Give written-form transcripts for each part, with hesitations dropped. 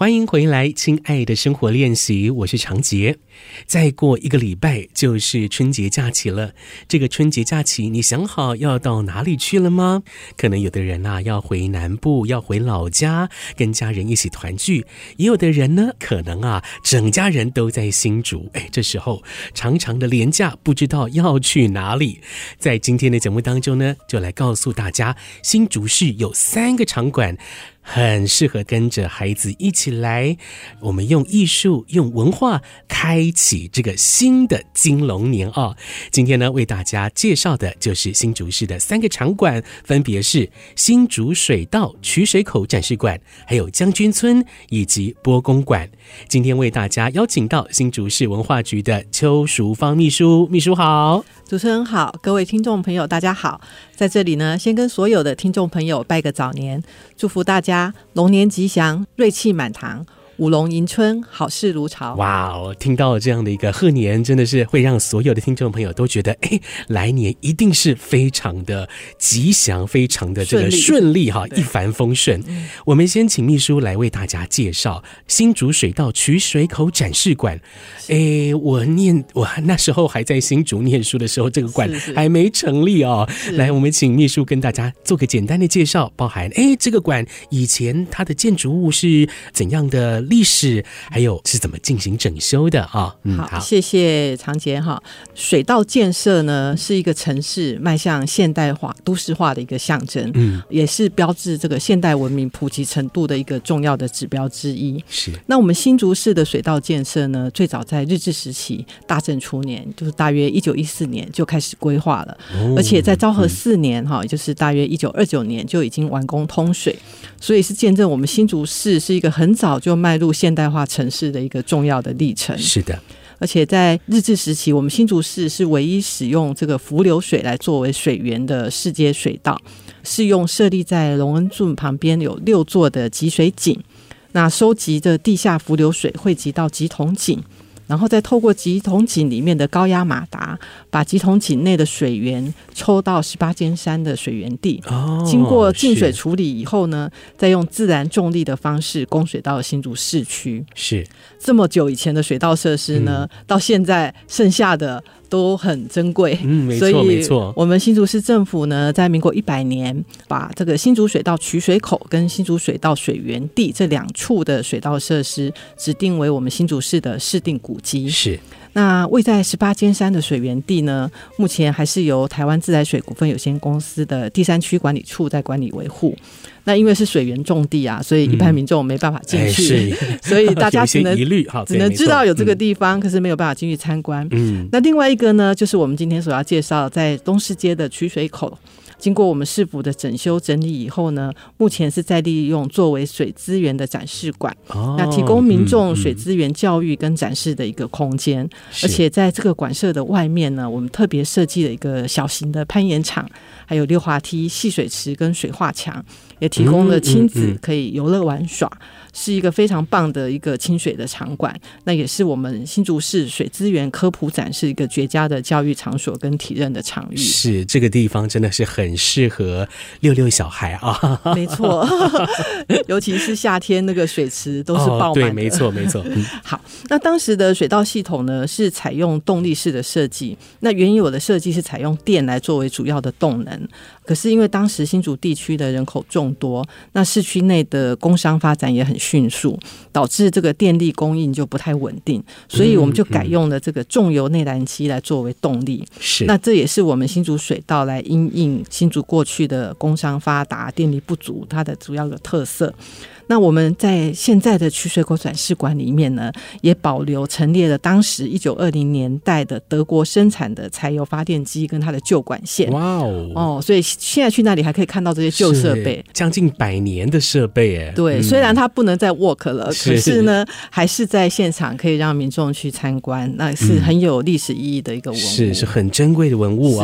欢迎回来，亲爱的生活练习，我是常杰。再过一个礼拜就是春节假期了，这个春节假期你想好要到哪里去了吗？可能有的人要回南部，要回老家跟家人一起团聚，也有的人呢可能整家人都在新竹。这时候长长的连假不知道要去哪里。在今天的节目当中呢，就来告诉大家，新竹市有3个场馆很适合跟着孩子一起来，我们用艺术用文化开启这个新的金龙年。今天呢为大家介绍的就是新竹市的3个场馆，分别是新竹水道取水口展示馆，还有将军村以及波公馆。今天为大家邀请到新竹市文化局的邱淑芳秘书。秘书好。主持人好，各位听众朋友大家好。在这里呢先跟所有的听众朋友拜个早年，祝福大家龙年吉祥，瑞气满堂，舞龙迎春，好事如潮。哇哦，听到这样的一个贺年，真的是会让所有的听众朋友都觉得来年一定是非常的吉祥，非常的这个顺利一帆风顺。我们先请秘书来为大家介绍新竹水道取水口展示馆。我那时候还在新竹念书的时候，这个馆还没成立哦。来，我们请秘书跟大家做个简单的介绍，包含这个馆以前它的建筑物是怎样的历史，还有是怎么进行整修的好，谢谢常杰。水道建设呢是一个城市迈向现代化都市化的一个象征，也是标志这个现代文明普及程度的一个重要的指标之一。是，那我们新竹市的水道建设呢，最早在日治时期大正初年，就是大约1914年就开始规划了，而且在昭和4年，也就是大约1929年就已经完工通水，所以是见证我们新竹市是一个很早就迈入现代化城市的一个重要的历程。是的，而且在日治时期，我们新竹市是唯一使用这个伏流水来作为水源的市街水道，是用设立在龙恩圳旁边有6座的集水井，那收集的地下伏流水汇集到集桶井，然后再透过集桶井里面的高压马达，把集桶井内的水源抽到18间山的水源地，经过净水处理以后呢，再用自然重力的方式供水到新竹市区。是，这么久以前的水道设施呢，到现在剩下的都很珍贵，没错没错。我们新竹市政府呢，在民国100年把这个新竹水道取水口跟新竹水道水源地这2处的水道设施指定为我们新竹市的市定古迹。是，那位在18间山的水源地呢，目前还是由台湾自来水股份有限公司的第3区管理处在管理维护。那因为是水源重地，所以一般民众没办法进去，所以大家只能知道有这个地方，可是没有办法进去参观。那另外一个呢，就是我们今天所要介绍在东市街的取水口，经过我们市府的整修整理以后呢，目前是在利用作为水资源的展示馆，那提供民众水资源教育跟展示的一个空间，而且在这个馆舍的外面呢，我们特别设计了一个小型的攀岩场，还有溜滑梯、戏水池跟水化墙，也提供了亲子可以游乐玩耍，是一个非常棒的一个亲水的场馆，那也是我们新竹市水资源科普展是一个绝佳的教育场所跟体认的场域。是，这个地方真的是很适合遛小孩啊，没错尤其是夏天那个水池都是爆满的，对，没错没错。好，那当时的水道系统呢是采用动力式的设计，那原有的设计是采用电来作为主要的动能，可是因为当时新竹地区的人口众多，那市区内的工商发展也很迅速，导致这个电力供应就不太稳定，所以我们就改用了这个重油内燃机来作为动力。那这也是我们新竹水道来因应新竹过去的工商发达、电力不足它的主要的特色。那我们在现在的取水口展示馆里面呢，也保留陈列了当时1920年代的德国生产的柴油发电机跟它的旧管线。哇哦，所以现在去那里还可以看到这些旧设备，将近100年的设备耶。对，虽然它不能再 work 了，可是呢还是在现场可以让民众去参观，那是很有历史意义的一个文物，是很珍贵的文物。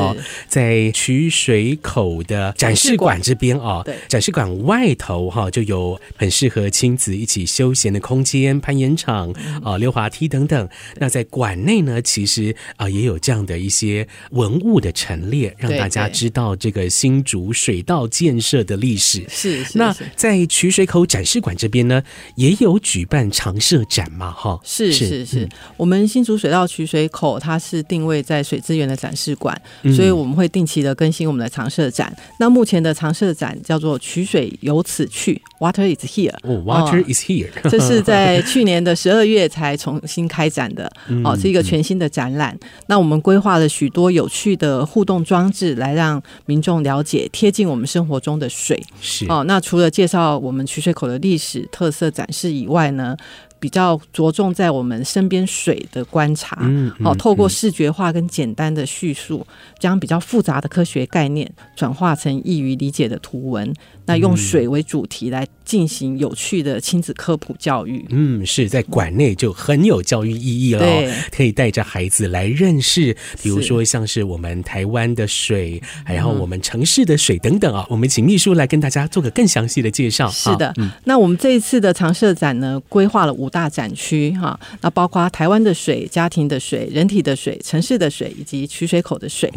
在取水口的展示馆这边，展示馆外头，就有很适合亲子一起休闲的空间，攀岩场、溜滑梯等等。那在馆内呢，其实也有这样的一些文物的陈列，让大家知道这个新竹水道建设的历史。是，那在曲水口展示馆这边呢，也有举办常设展嘛，哈。是是是，我们新竹水道曲水口它是定位在水资源的展示馆，所以我们会定期的更新我们的常设展。那目前的常设展叫做曲水由此去 Water is Here、Water is Here 这是在去年的12月才重新开展的是一个全新的展览。那我们规划了许多有趣的互动装置来让民众了解贴近我们生活中的水。是那除了介绍我们曲水口的历史特色展示以外呢，比较着重在我们身边水的观察，透过视觉化跟简单的叙述，将比较复杂的科学概念转化成易于理解的图文，那用水为主题来进行有趣的亲子科普教育。是在馆内就很有教育意义了，可以带着孩子来认识，比如说像是我们台湾的水，然后我们城市的水等等啊。我们请秘书来跟大家做个更详细的介绍。是的，那我们这一次的常设展呢，规划了5大展区，那包括台湾的水、家庭的水、人体的水、城市的水以及曲水口的水。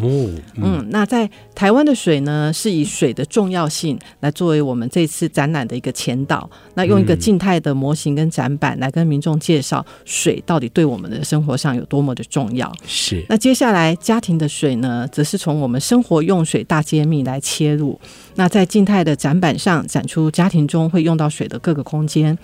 那在台湾的水呢，是以水的重要性来作为我们这次展览的一个前导，那用一个静态的模型跟展板来跟民众介绍水到底对我们的生活上有多么的重要。是。那接下来家庭的水呢，则是从我们生活用水大揭秘来切入，那在静态的展板上展出家庭中会用到水的各个空间，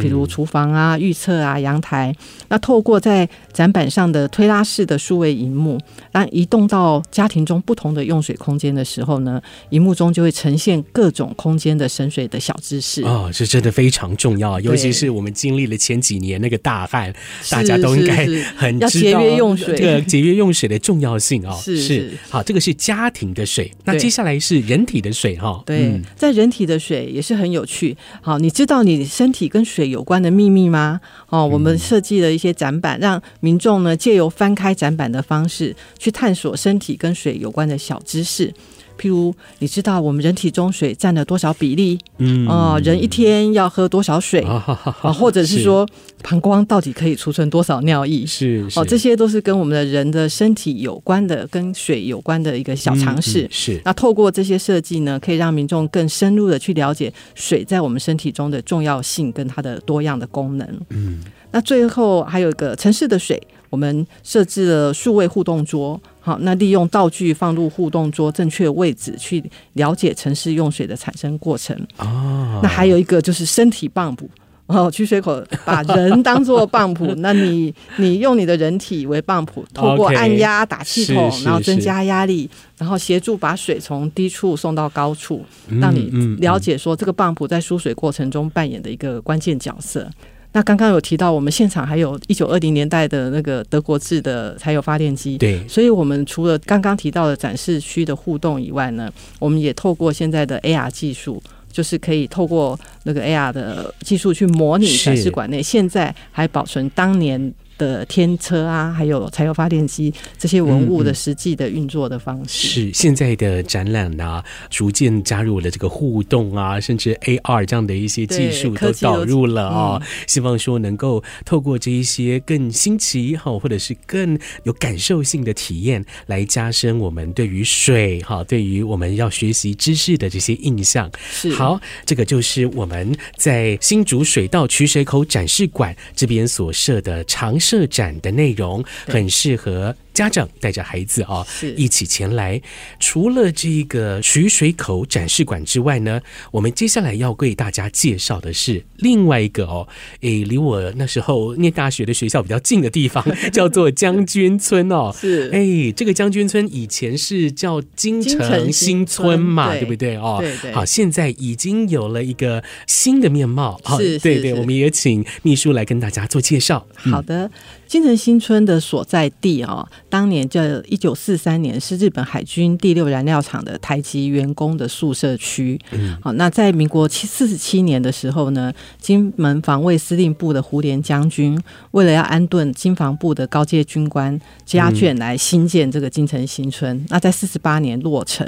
比如厨房啊、浴室啊、阳台。那透过在展板上的推拉式的数位萤幕，当移动到家庭中不同的用水空间的时候呢，萤幕中就会呈现各种空间的省水的小知识。这真的非常重要，尤其是我们经历了前几年那个大旱，大家都应该很知道要节约用水，这个节约用水的重要性。是。好，这个是家庭的水，那接下来是人体的水。对，在人体的水也是很有趣。好，你知道你身体跟水有关的秘密吗？我们设计了一些展板，让民众呢借由翻开展板的方式去探索身体跟水有关的小知识。譬如你知道我们人体中水占了多少比例，人一天要喝多少水，或者是说膀胱到底可以储存多少尿液。是，这些都是跟我们的人的身体有关的，跟水有关的一个小常识。是。那透过这些设计呢，可以让民众更深入的去了解水在我们身体中的重要性跟它的多样的功能。那最后还有一个城市的水，我们设置了数位互动桌。好，那利用道具放入互动桌正确位置，去了解城市用水的产生过程。那还有一个就是身体棒补。曲水口把人当作棒谱，那你用你的人体为棒谱，透过按压打气筒，然后增加压力，然后协助把水从低处送到高处，让你了解说这个棒谱在输水过程中扮演的一个关键角色。那刚刚有提到我们现场还有1920年代的那个德国制的柴油发电机。对，所以我们除了刚刚提到的展示区的互动以外呢，我们也透过现在的 AR 技术，就是可以透过那个 AR 的技术去模拟展示馆内现在还保存当年的天车啊，还有柴油发电机这些文物的实际的运作的方式。是，现在的展览啊，逐渐加入了这个互动啊，甚至 AR 这样的一些技术都导入了啊。希望说能够透过这一些更新奇或者是更有感受性的体验，来加深我们对于水对于我们要学习知识的这些印象。好，这个就是我们在新竹水道曲水口展示馆这边所设的常设展的内容，很适合家长带着孩子一起前来。除了这个曲水口展示馆之外呢，我们接下来要为大家介绍的是另外一个离我那时候念大学的学校比较近的地方，叫做将军村。是。这个将军村以前是叫金城新村嘛，对不对？对。好，现在已经有了一个新的面貌。是。对对，我们也请秘书来跟大家做介绍。好的。金城新村的所在地当年这1943年是日本海军第6燃料厂的台籍员工的宿舍区。那在民国47年的时候呢，金门防卫司令部的胡琏将军为了要安顿金防部的高阶军官家眷来新建这个金城新村，那在48年落成。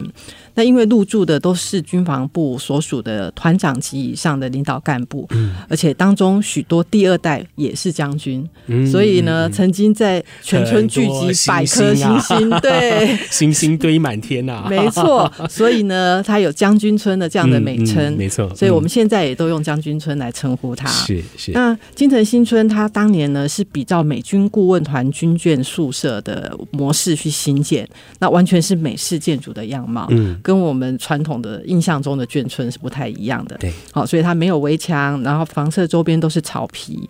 那因为入住的都是军防部所属的团长级以上的领导干部，而且当中许多第二代也是将军，所以呢曾经在全村聚集百颗星星，对，星星堆满天啊，没错。所以呢他有将军村的这样的美称，没错。所以我们现在也都用将军村来称呼他。是是。那金城新村他当年呢是比照美军顾问团军眷宿舍的模式去新建，那完全是美式建筑的样貌，跟我们传统的印象中的眷村是不太一样的。对，好，所以它没有围墙，然后房舍周边都是草皮。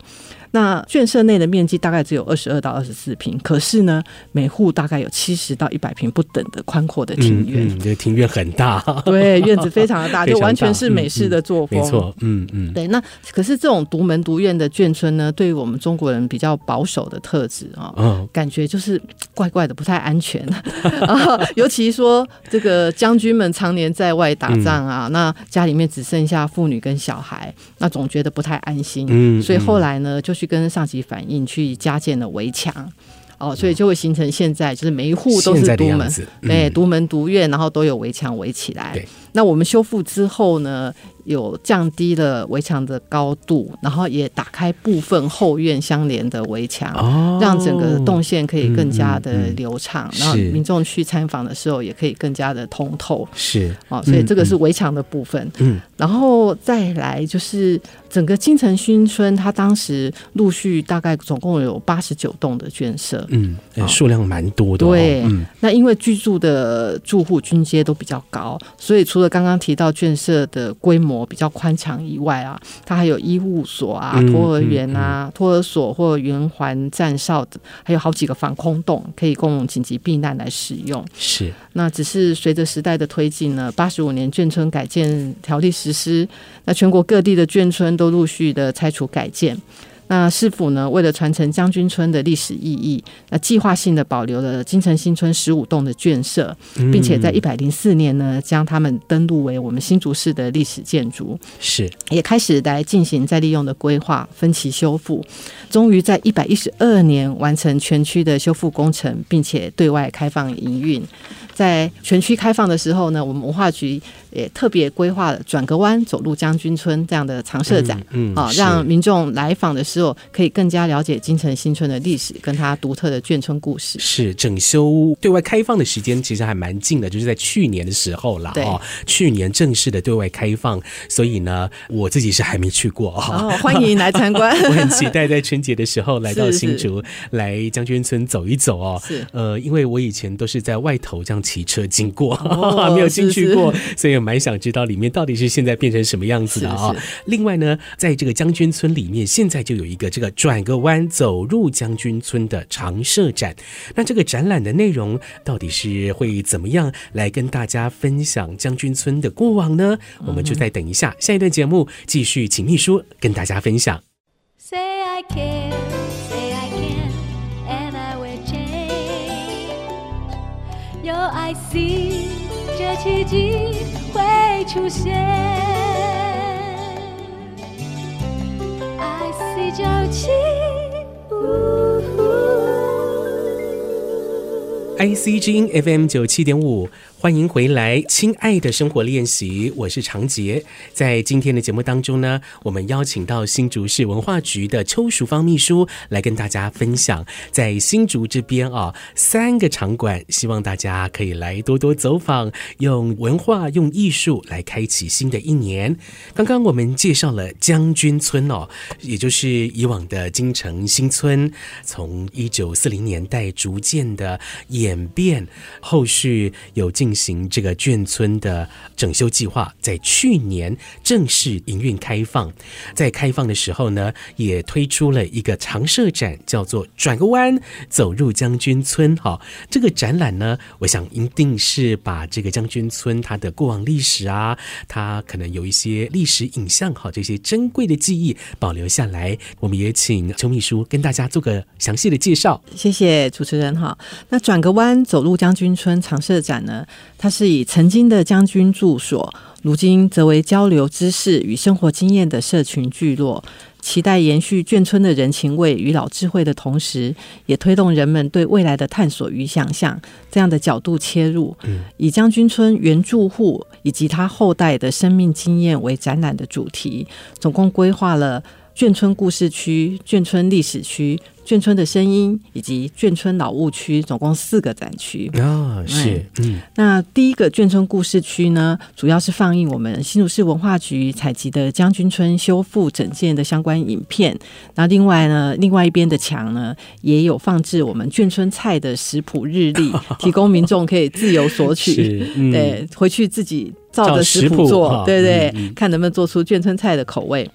那眷舍内的面积大概只有22到24平，可是呢每户大概有70到100平不等的宽阔的庭院。这庭院很大，对，院子非常的大，就完全是美式的作风。没错，对。那可是这种独门独院的眷村呢，对于我们中国人比较保守的特质感觉就是怪怪的，不太安全。尤其说这个将军们常年在外打仗啊，那家里面只剩下妇女跟小孩，那总觉得不太安心，所以后来呢就去跟上级反映，去加建了围墙，所以就会形成现在就是每一户都是独门，对，独门独院，然后都有围墙围起来。那我们修复之后呢，有降低了围墙的高度，然后也打开部分后院相连的围墙，让整个动线可以更加的流畅，然后民众去参访的时候也可以更加的通透。是，所以这个是围墙的部分。然后再来就是整个金城新村，它当时陆续大概总共有89栋的眷舍，数量蛮多的。对，那因为居住的住户均阶都比较高，所以除了刚刚提到眷舍的规模比较宽敞以外啊，它还有医务所啊、托儿园啊、托儿所或圆环站哨，还有好几个防空洞可以供紧急避难来使用。是。那只是随着时代的推进呢，85年眷村改建条例实施，那全国各地的眷村都陆续的拆除改建。那市府呢，为了传承将军村的历史意义，那计划性的保留了金城新村15栋的眷舍，并且在104年呢，将他们登录为我们新竹市的历史建筑。是，也开始来进行再利用的规划，分期修复，终于在112年完成全区的修复工程，并且对外开放营运。在全区开放的时候呢，我们文化局也特别规划了转个弯走入将军村这样的常设展，让民众来访的时候可以更加了解金城新村的历史跟它独特的眷村故事。是，整修对外开放的时间其实还蛮近的，就是在去年的时候啦。对，去年正式的对外开放，所以呢我自己是还没去过，欢迎来参观。我很期待在春节的时候来到新竹，来将军村走一走。是，因为我以前都是在外头这样骑车经过，没有进去过，所以我蛮想知道里面到底是现在变成什么样子的。另外呢，在这个将军村里面现在就有一个这个转个弯走入将军村的常设展，那这个展览的内容到底是会怎么样来跟大家分享将军村的过往呢？我们就再等一下，下一段节目继续请秘书跟大家分享。 Say I can I see， 这奇迹会出现。I see 97。IC 之音 FM 97.5，欢迎回来，亲爱的生活练习，我是常杰。在今天的节目当中呢，我们邀请到新竹市文化局的邱淑芳秘书来跟大家分享在新竹这边3个场馆，希望大家可以来多多走访，用文化用艺术来开启新的一年。刚刚我们介绍了将军村也就是以往的金城新村，从1940年代逐渐的演变，后续有进进行这个眷村的整修计划，在去年正式营运开放。在开放的时候呢，也推出了一个常设展，叫做转个弯走入将军村。这个展览呢，我想一定是把这个将军村它的过往历史啊，它可能有一些历史影像，这些珍贵的记忆保留下来。我们也请邱秘书跟大家做个详细的介绍。谢谢主持人。那转个弯走入将军村常设展呢，它是以曾经的将军住所，如今则为交流知识与生活经验的社群聚落，期待延续眷村的人情味与老智慧的同时，也推动人们对未来的探索与想象，这样的角度切入，以将军村原住户以及他后代的生命经验为展览的主题，总共规划了眷村故事区、眷村历史区、眷村的声音以及眷村老物区，总共4个展区。是，那第一个眷村故事区呢，主要是放映我们新竹市文化局采集的将军村修复整建的相关影片。那另外一边的墙呢，也有放置我们眷村菜的食谱日历，提供民众可以自由索取，对，回去自己照着食谱做，对，看能不能做出眷村菜的口味。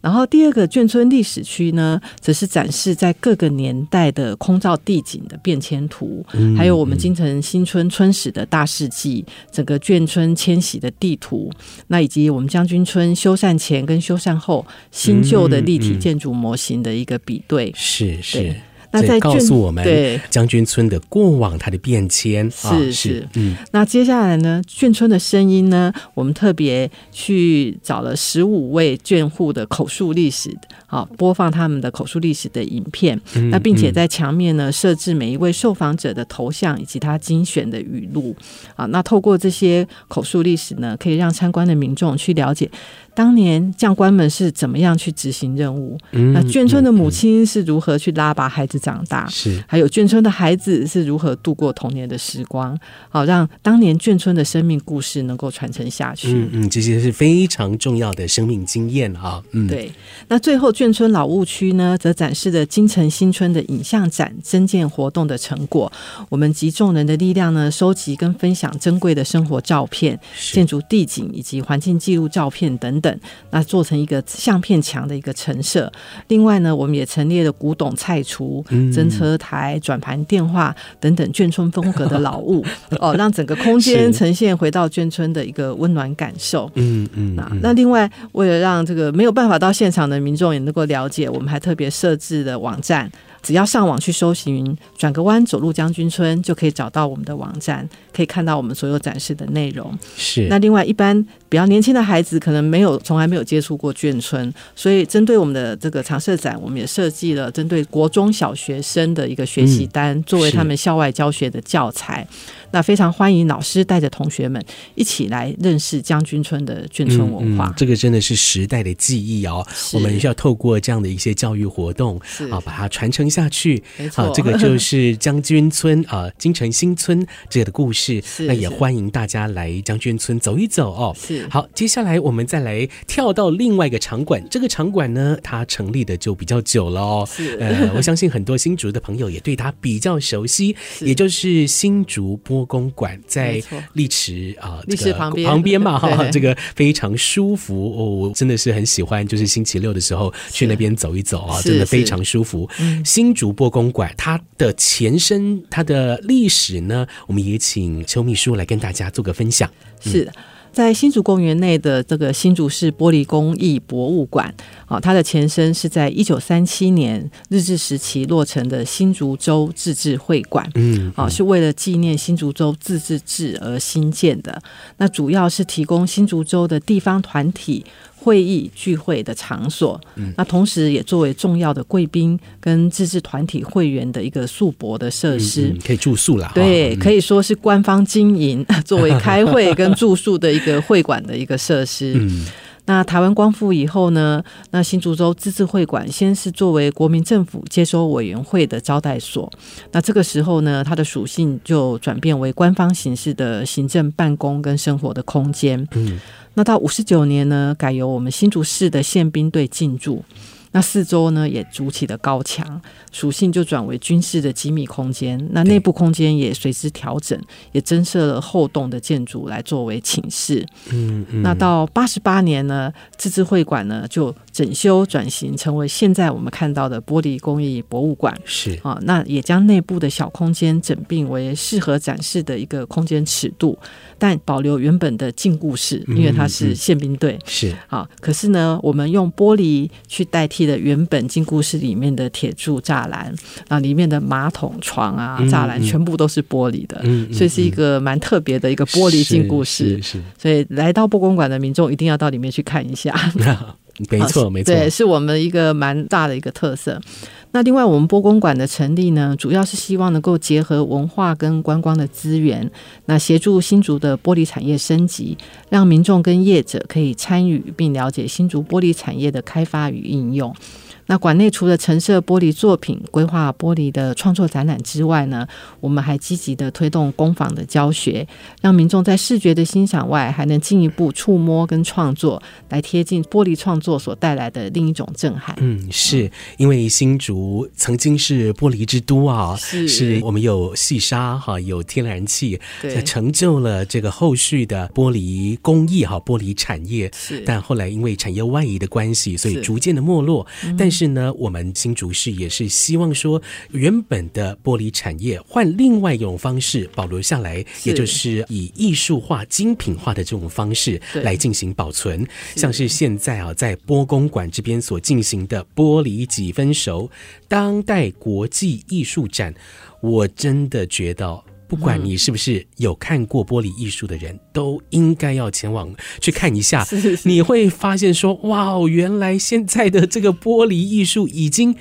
然后第二个眷村历史区呢，则是展示在各个年代的空照地景的变迁图，还有我们金城新村村史的大事记，整个眷村迁徙的地图，那以及我们将军村修缮前跟修缮后新旧的立体建筑模型的一个比对。是，那在告诉我们将军村的过往它的变迁。是，那接下来呢，眷村的声音呢，我们特别去找了15位眷户的口述历史，播放他们的口述历史的影片。那并且在墙面呢，设置每一位受访者的头像以及他精选的语录。那透过这些口述历史呢，可以让参观的民众去了解当年将官们是怎么样去执行任务，那眷村的母亲是如何去拉拔孩子长大，还有眷村的孩子是如何度过童年的时光，让当年眷村的生命故事能够传承下去。这些是非常重要的生命经验。对，那最后眷村老物区呢，则展示了金城新村的影像展增建活动的成果。我们集众人的力量呢，收集跟分享珍贵的生活照片、建筑地景以及环境记录照片等等，那做成一个相片墙的一个陈设。另外呢，我们也陈列了古董菜橱、针车台、转盘电话等等眷村风格的老物让整个空间呈现回到眷村的一个温暖感受。那另外为了让这个没有办法到现场的民众也能够了解，我们还特别设置了网站，只要上网去搜寻转个弯走入将军村就可以找到我们的网站，可以看到我们所有展示的内容。那另外一般比较年轻的孩子可能从来没有接触过眷村，所以针对我们的这个常设展，我们也设计了针对国中小学生的一个学习单，作为他们校外教学的教材。那非常欢迎老师带着同学们一起来认识将军村的眷村文化。这个真的是时代的记忆哦，我们需要透过这样的一些教育活动把它传承下去。这个就是将军村金城新村这个故事。那也欢迎大家来将军村走一走哦。好，接下来我们再来跳到另外一个场馆。这个场馆呢，它成立的就比较久了哦。我相信很多新竹的朋友也对它比较熟悉，也就是新竹波公馆，在丽池旁边嘛哈，这个非常舒服。我真的是很喜欢，就是星期六的时候去那边走一走啊，真的非常舒服。新竹波公馆它的前身，它的历史呢，我们也请邱秘书来跟大家做个分享。在新竹公园内的这个新竹市玻璃工艺博物馆，它的前身是在1937年日治时期落成的新竹州自治会馆，是为了纪念新竹州自治制而新建的。那主要是提供新竹州的地方团体会议聚会的场所，那同时也作为重要的贵宾跟自治团体会员的一个宿泊的设施，可以住宿啦。对，可以说是官方经营作为开会跟住宿的一个会馆的一个设施。那台湾光复以后呢，那新竹州自治会馆先是作为国民政府接收委员会的招待所，那这个时候呢，它的属性就转变为官方形式的行政办公跟生活的空间。那到59年呢，改由我们新竹市的宪兵队进驻。那四周呢也筑起了高墙，属性就转为军事的机密空间。那内部空间也随之调整，也增设了后栋的建筑来作为寝室。那到88年呢，自治会馆呢就整修转型，成为现在我们看到的玻璃工艺博物馆。是啊，那也将内部的小空间整并为适合展示的一个空间尺度，但保留原本的禁锢室，因为它是宪兵队。是啊，可是呢，我们用玻璃去代替了原本禁锢室里面的铁柱栅栏，啊，里面的马桶床啊、栅栏全部都是玻璃的，所以是一个蛮特别的一个玻璃禁锢室。所以来到博公馆的民众一定要到里面去看一下。没错没错，对，是我们一个蛮大的一个特色。那另外我们博公馆的成立呢，主要是希望能够结合文化跟观光的资源，那协助新竹的玻璃产业升级，让民众跟业者可以参与并了解新竹玻璃产业的开发与应用。那馆内除了陈设玻璃作品、规划玻璃的创作展览之外呢，我们还积极的推动工坊的教学，让民众在视觉的欣赏外，还能进一步触摸跟创作，来贴近玻璃创作所带来的另一种震撼。是因为新竹曾经是玻璃之都啊，是我们有细沙哈，有天然气，成就了这个后续的玻璃工艺哈，玻璃产业。但后来因为产业外移的关系，所以逐渐的没落。但是呢，我们新竹市也是希望说原本的玻璃产业换另外一种方式保留下来，也就是以艺术化、精品化的这种方式来进行保存。像是现在啊，在波公馆这边所进行的玻璃几分熟当代国际艺术展，我真的觉得不管你是不是有看过玻璃艺术的人，都应该要前往去看一下。你会发现说，哇，原来现在的这个玻璃艺术已经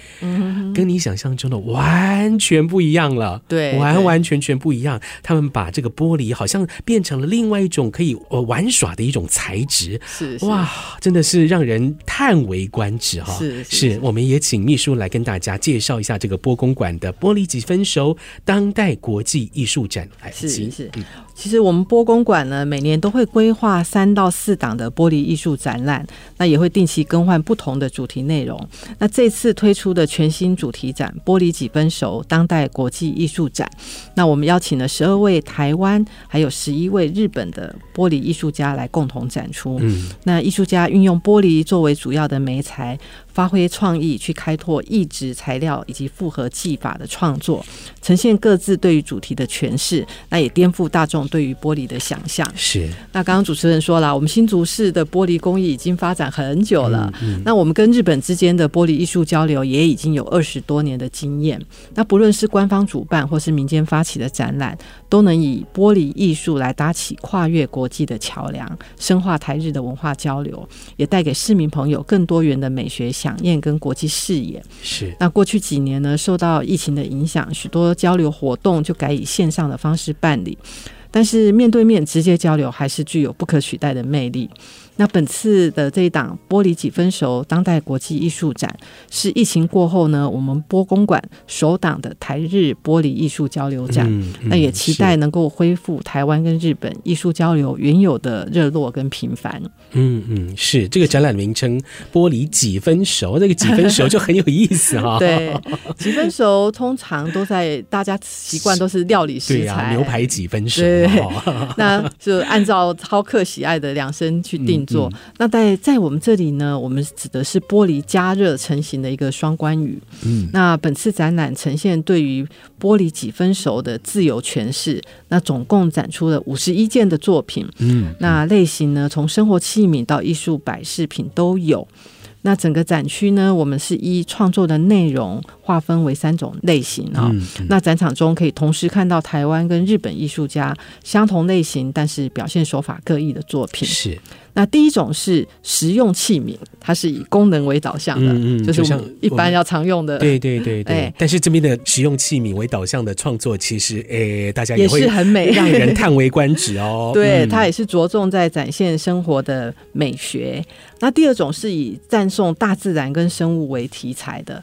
跟你想象中的完全不一样了。对，完全不一样。他们把这个玻璃好像变成了另外一种可以玩耍的一种材质。哇，真的是让人叹为观止哈。是，我们也请秘书来跟大家介绍一下这个波公馆的玻璃几分熟当代国际艺术展。是其实我们波公馆呢，每年都会规划3到4档的玻璃艺术展览，那也会定期更换不同的主题内容。那这次推出的全新主题展《玻璃几分熟：当代国际艺术展》，那我们邀请了12位台湾，还有11位日本的玻璃艺术家来共同展出。那艺术家运用玻璃作为主要的媒材，发挥创意去开拓异质材料以及复合技法的创作，呈现各自对于主题的诠释，那也颠覆大众对于玻璃的想象。是。那刚刚主持人说了，我们新竹市的玻璃工艺已经发展很久了。那我们跟日本之间的玻璃艺术交流也已经有20多年的经验。那不论是官方主办或是民间发起的展览，都能以玻璃艺术来搭起跨越国际的桥梁，深化台日的文化交流，也带给市民朋友更多元的美学想验跟国际视野。是。那过去几年呢，受到疫情的影响，许多交流活动就改以线上的方式办理，但是面对面直接交流还是具有不可取代的魅力。那本次的这一档玻璃几分熟当代国际艺术展，是疫情过后呢，我们波公馆首档的台日玻璃艺术交流展。那也期待能够恢复台湾跟日本艺术交流原有的热络跟频繁。是，这个展览名称玻璃几分熟，这个几分熟就很有意思哈。对，几分熟通常都在大家习惯都是料理食材，对啊，牛排几分熟。对，那就按照饕客喜爱的量身去定。那在我们这里呢，我们指的是玻璃加热成型的一个双关语。那本次展览呈现对于玻璃几分熟的自由诠释，那总共展出了51件的作品。那类型呢，从生活器皿到艺术摆饰品都有。那整个展区呢，我们是依创作的内容划分为3种类型哦。那展场中可以同时看到台湾跟日本艺术家相同类型，但是表现手法各异的作品。是。那第一种是实用器皿，它是以功能为导向的，就是我们一般要常用的。对、但是这边的实用器皿为导向的创作，其实大家也会是很美，让人叹为观止哦。对，它也是着重在展现生活的美学。那第二种是以赞颂大自然跟生物为题材的。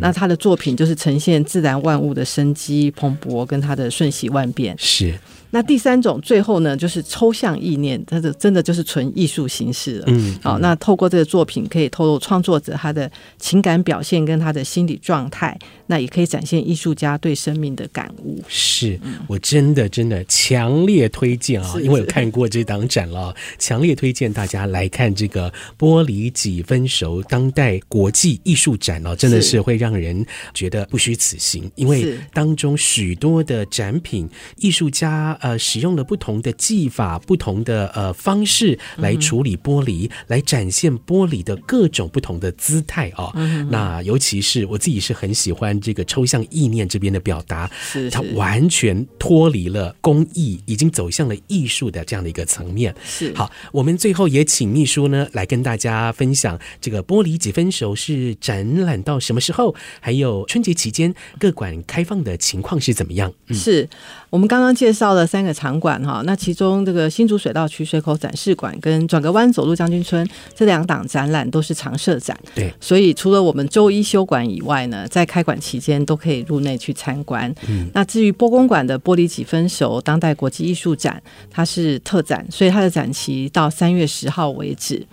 那它的作品就是呈现自然万物的生机蓬勃跟它的瞬息万变。是。那第3种最后呢，就是抽象意念，它真的就是纯艺术形式了。那透过这个作品可以透露创作者他的情感表现跟他的心理状态，那也可以展现艺术家对生命的感悟。是，我真的强烈推荐啊，因为我看过这档展了，强烈推荐大家来看这个玻璃几分熟当代国际艺术展啊，真的是会让人觉得不虚此行，因为当中许多的展品艺术家使用了不同的技法，不同的方式来处理玻璃，来展现玻璃的各种不同的姿态啊。那尤其是我自己是很喜欢这个抽象意念这边的表达，它完全脱离了工艺，已经走向了艺术的这样的一个层面。是，好，我们最后也请秘书呢来跟大家分享这个玻璃几分熟是展览到什么时候，还有春节期间各馆开放的情况是怎么样。是，我们刚刚介绍了3个场馆，那其中这个新竹水道区水口展示馆跟转个弯走入将军村这2档展览都是常设展。对，所以除了我们周一休馆以外呢，在开馆期间都可以入内去参观。那至于波公馆的玻璃几分熟当代国际艺术展，它是特展，所以它的展期到3月10号为止。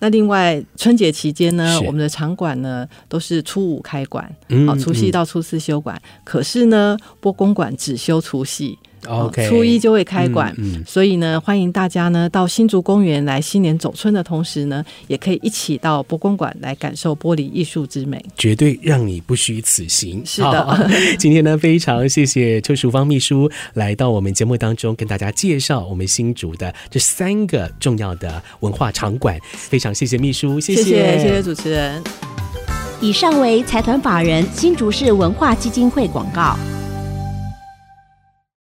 那另外春节期间呢，我们的场馆呢都是初5开馆，除夕到初4休馆。可是呢，波公馆只休除夕，初1就会开馆。所以呢，欢迎大家呢到新竹公园来新年走春的同时呢，也可以一起到波公馆来感受玻璃艺术之美，绝对让你不虚此行。是的，今天呢非常谢谢邱淑芳秘书来到我们节目当中，跟大家介绍我们新竹的这3个重要的文化场馆，非常谢谢秘书。谢谢主持人。以上为财团法人新竹市文化基金会广告。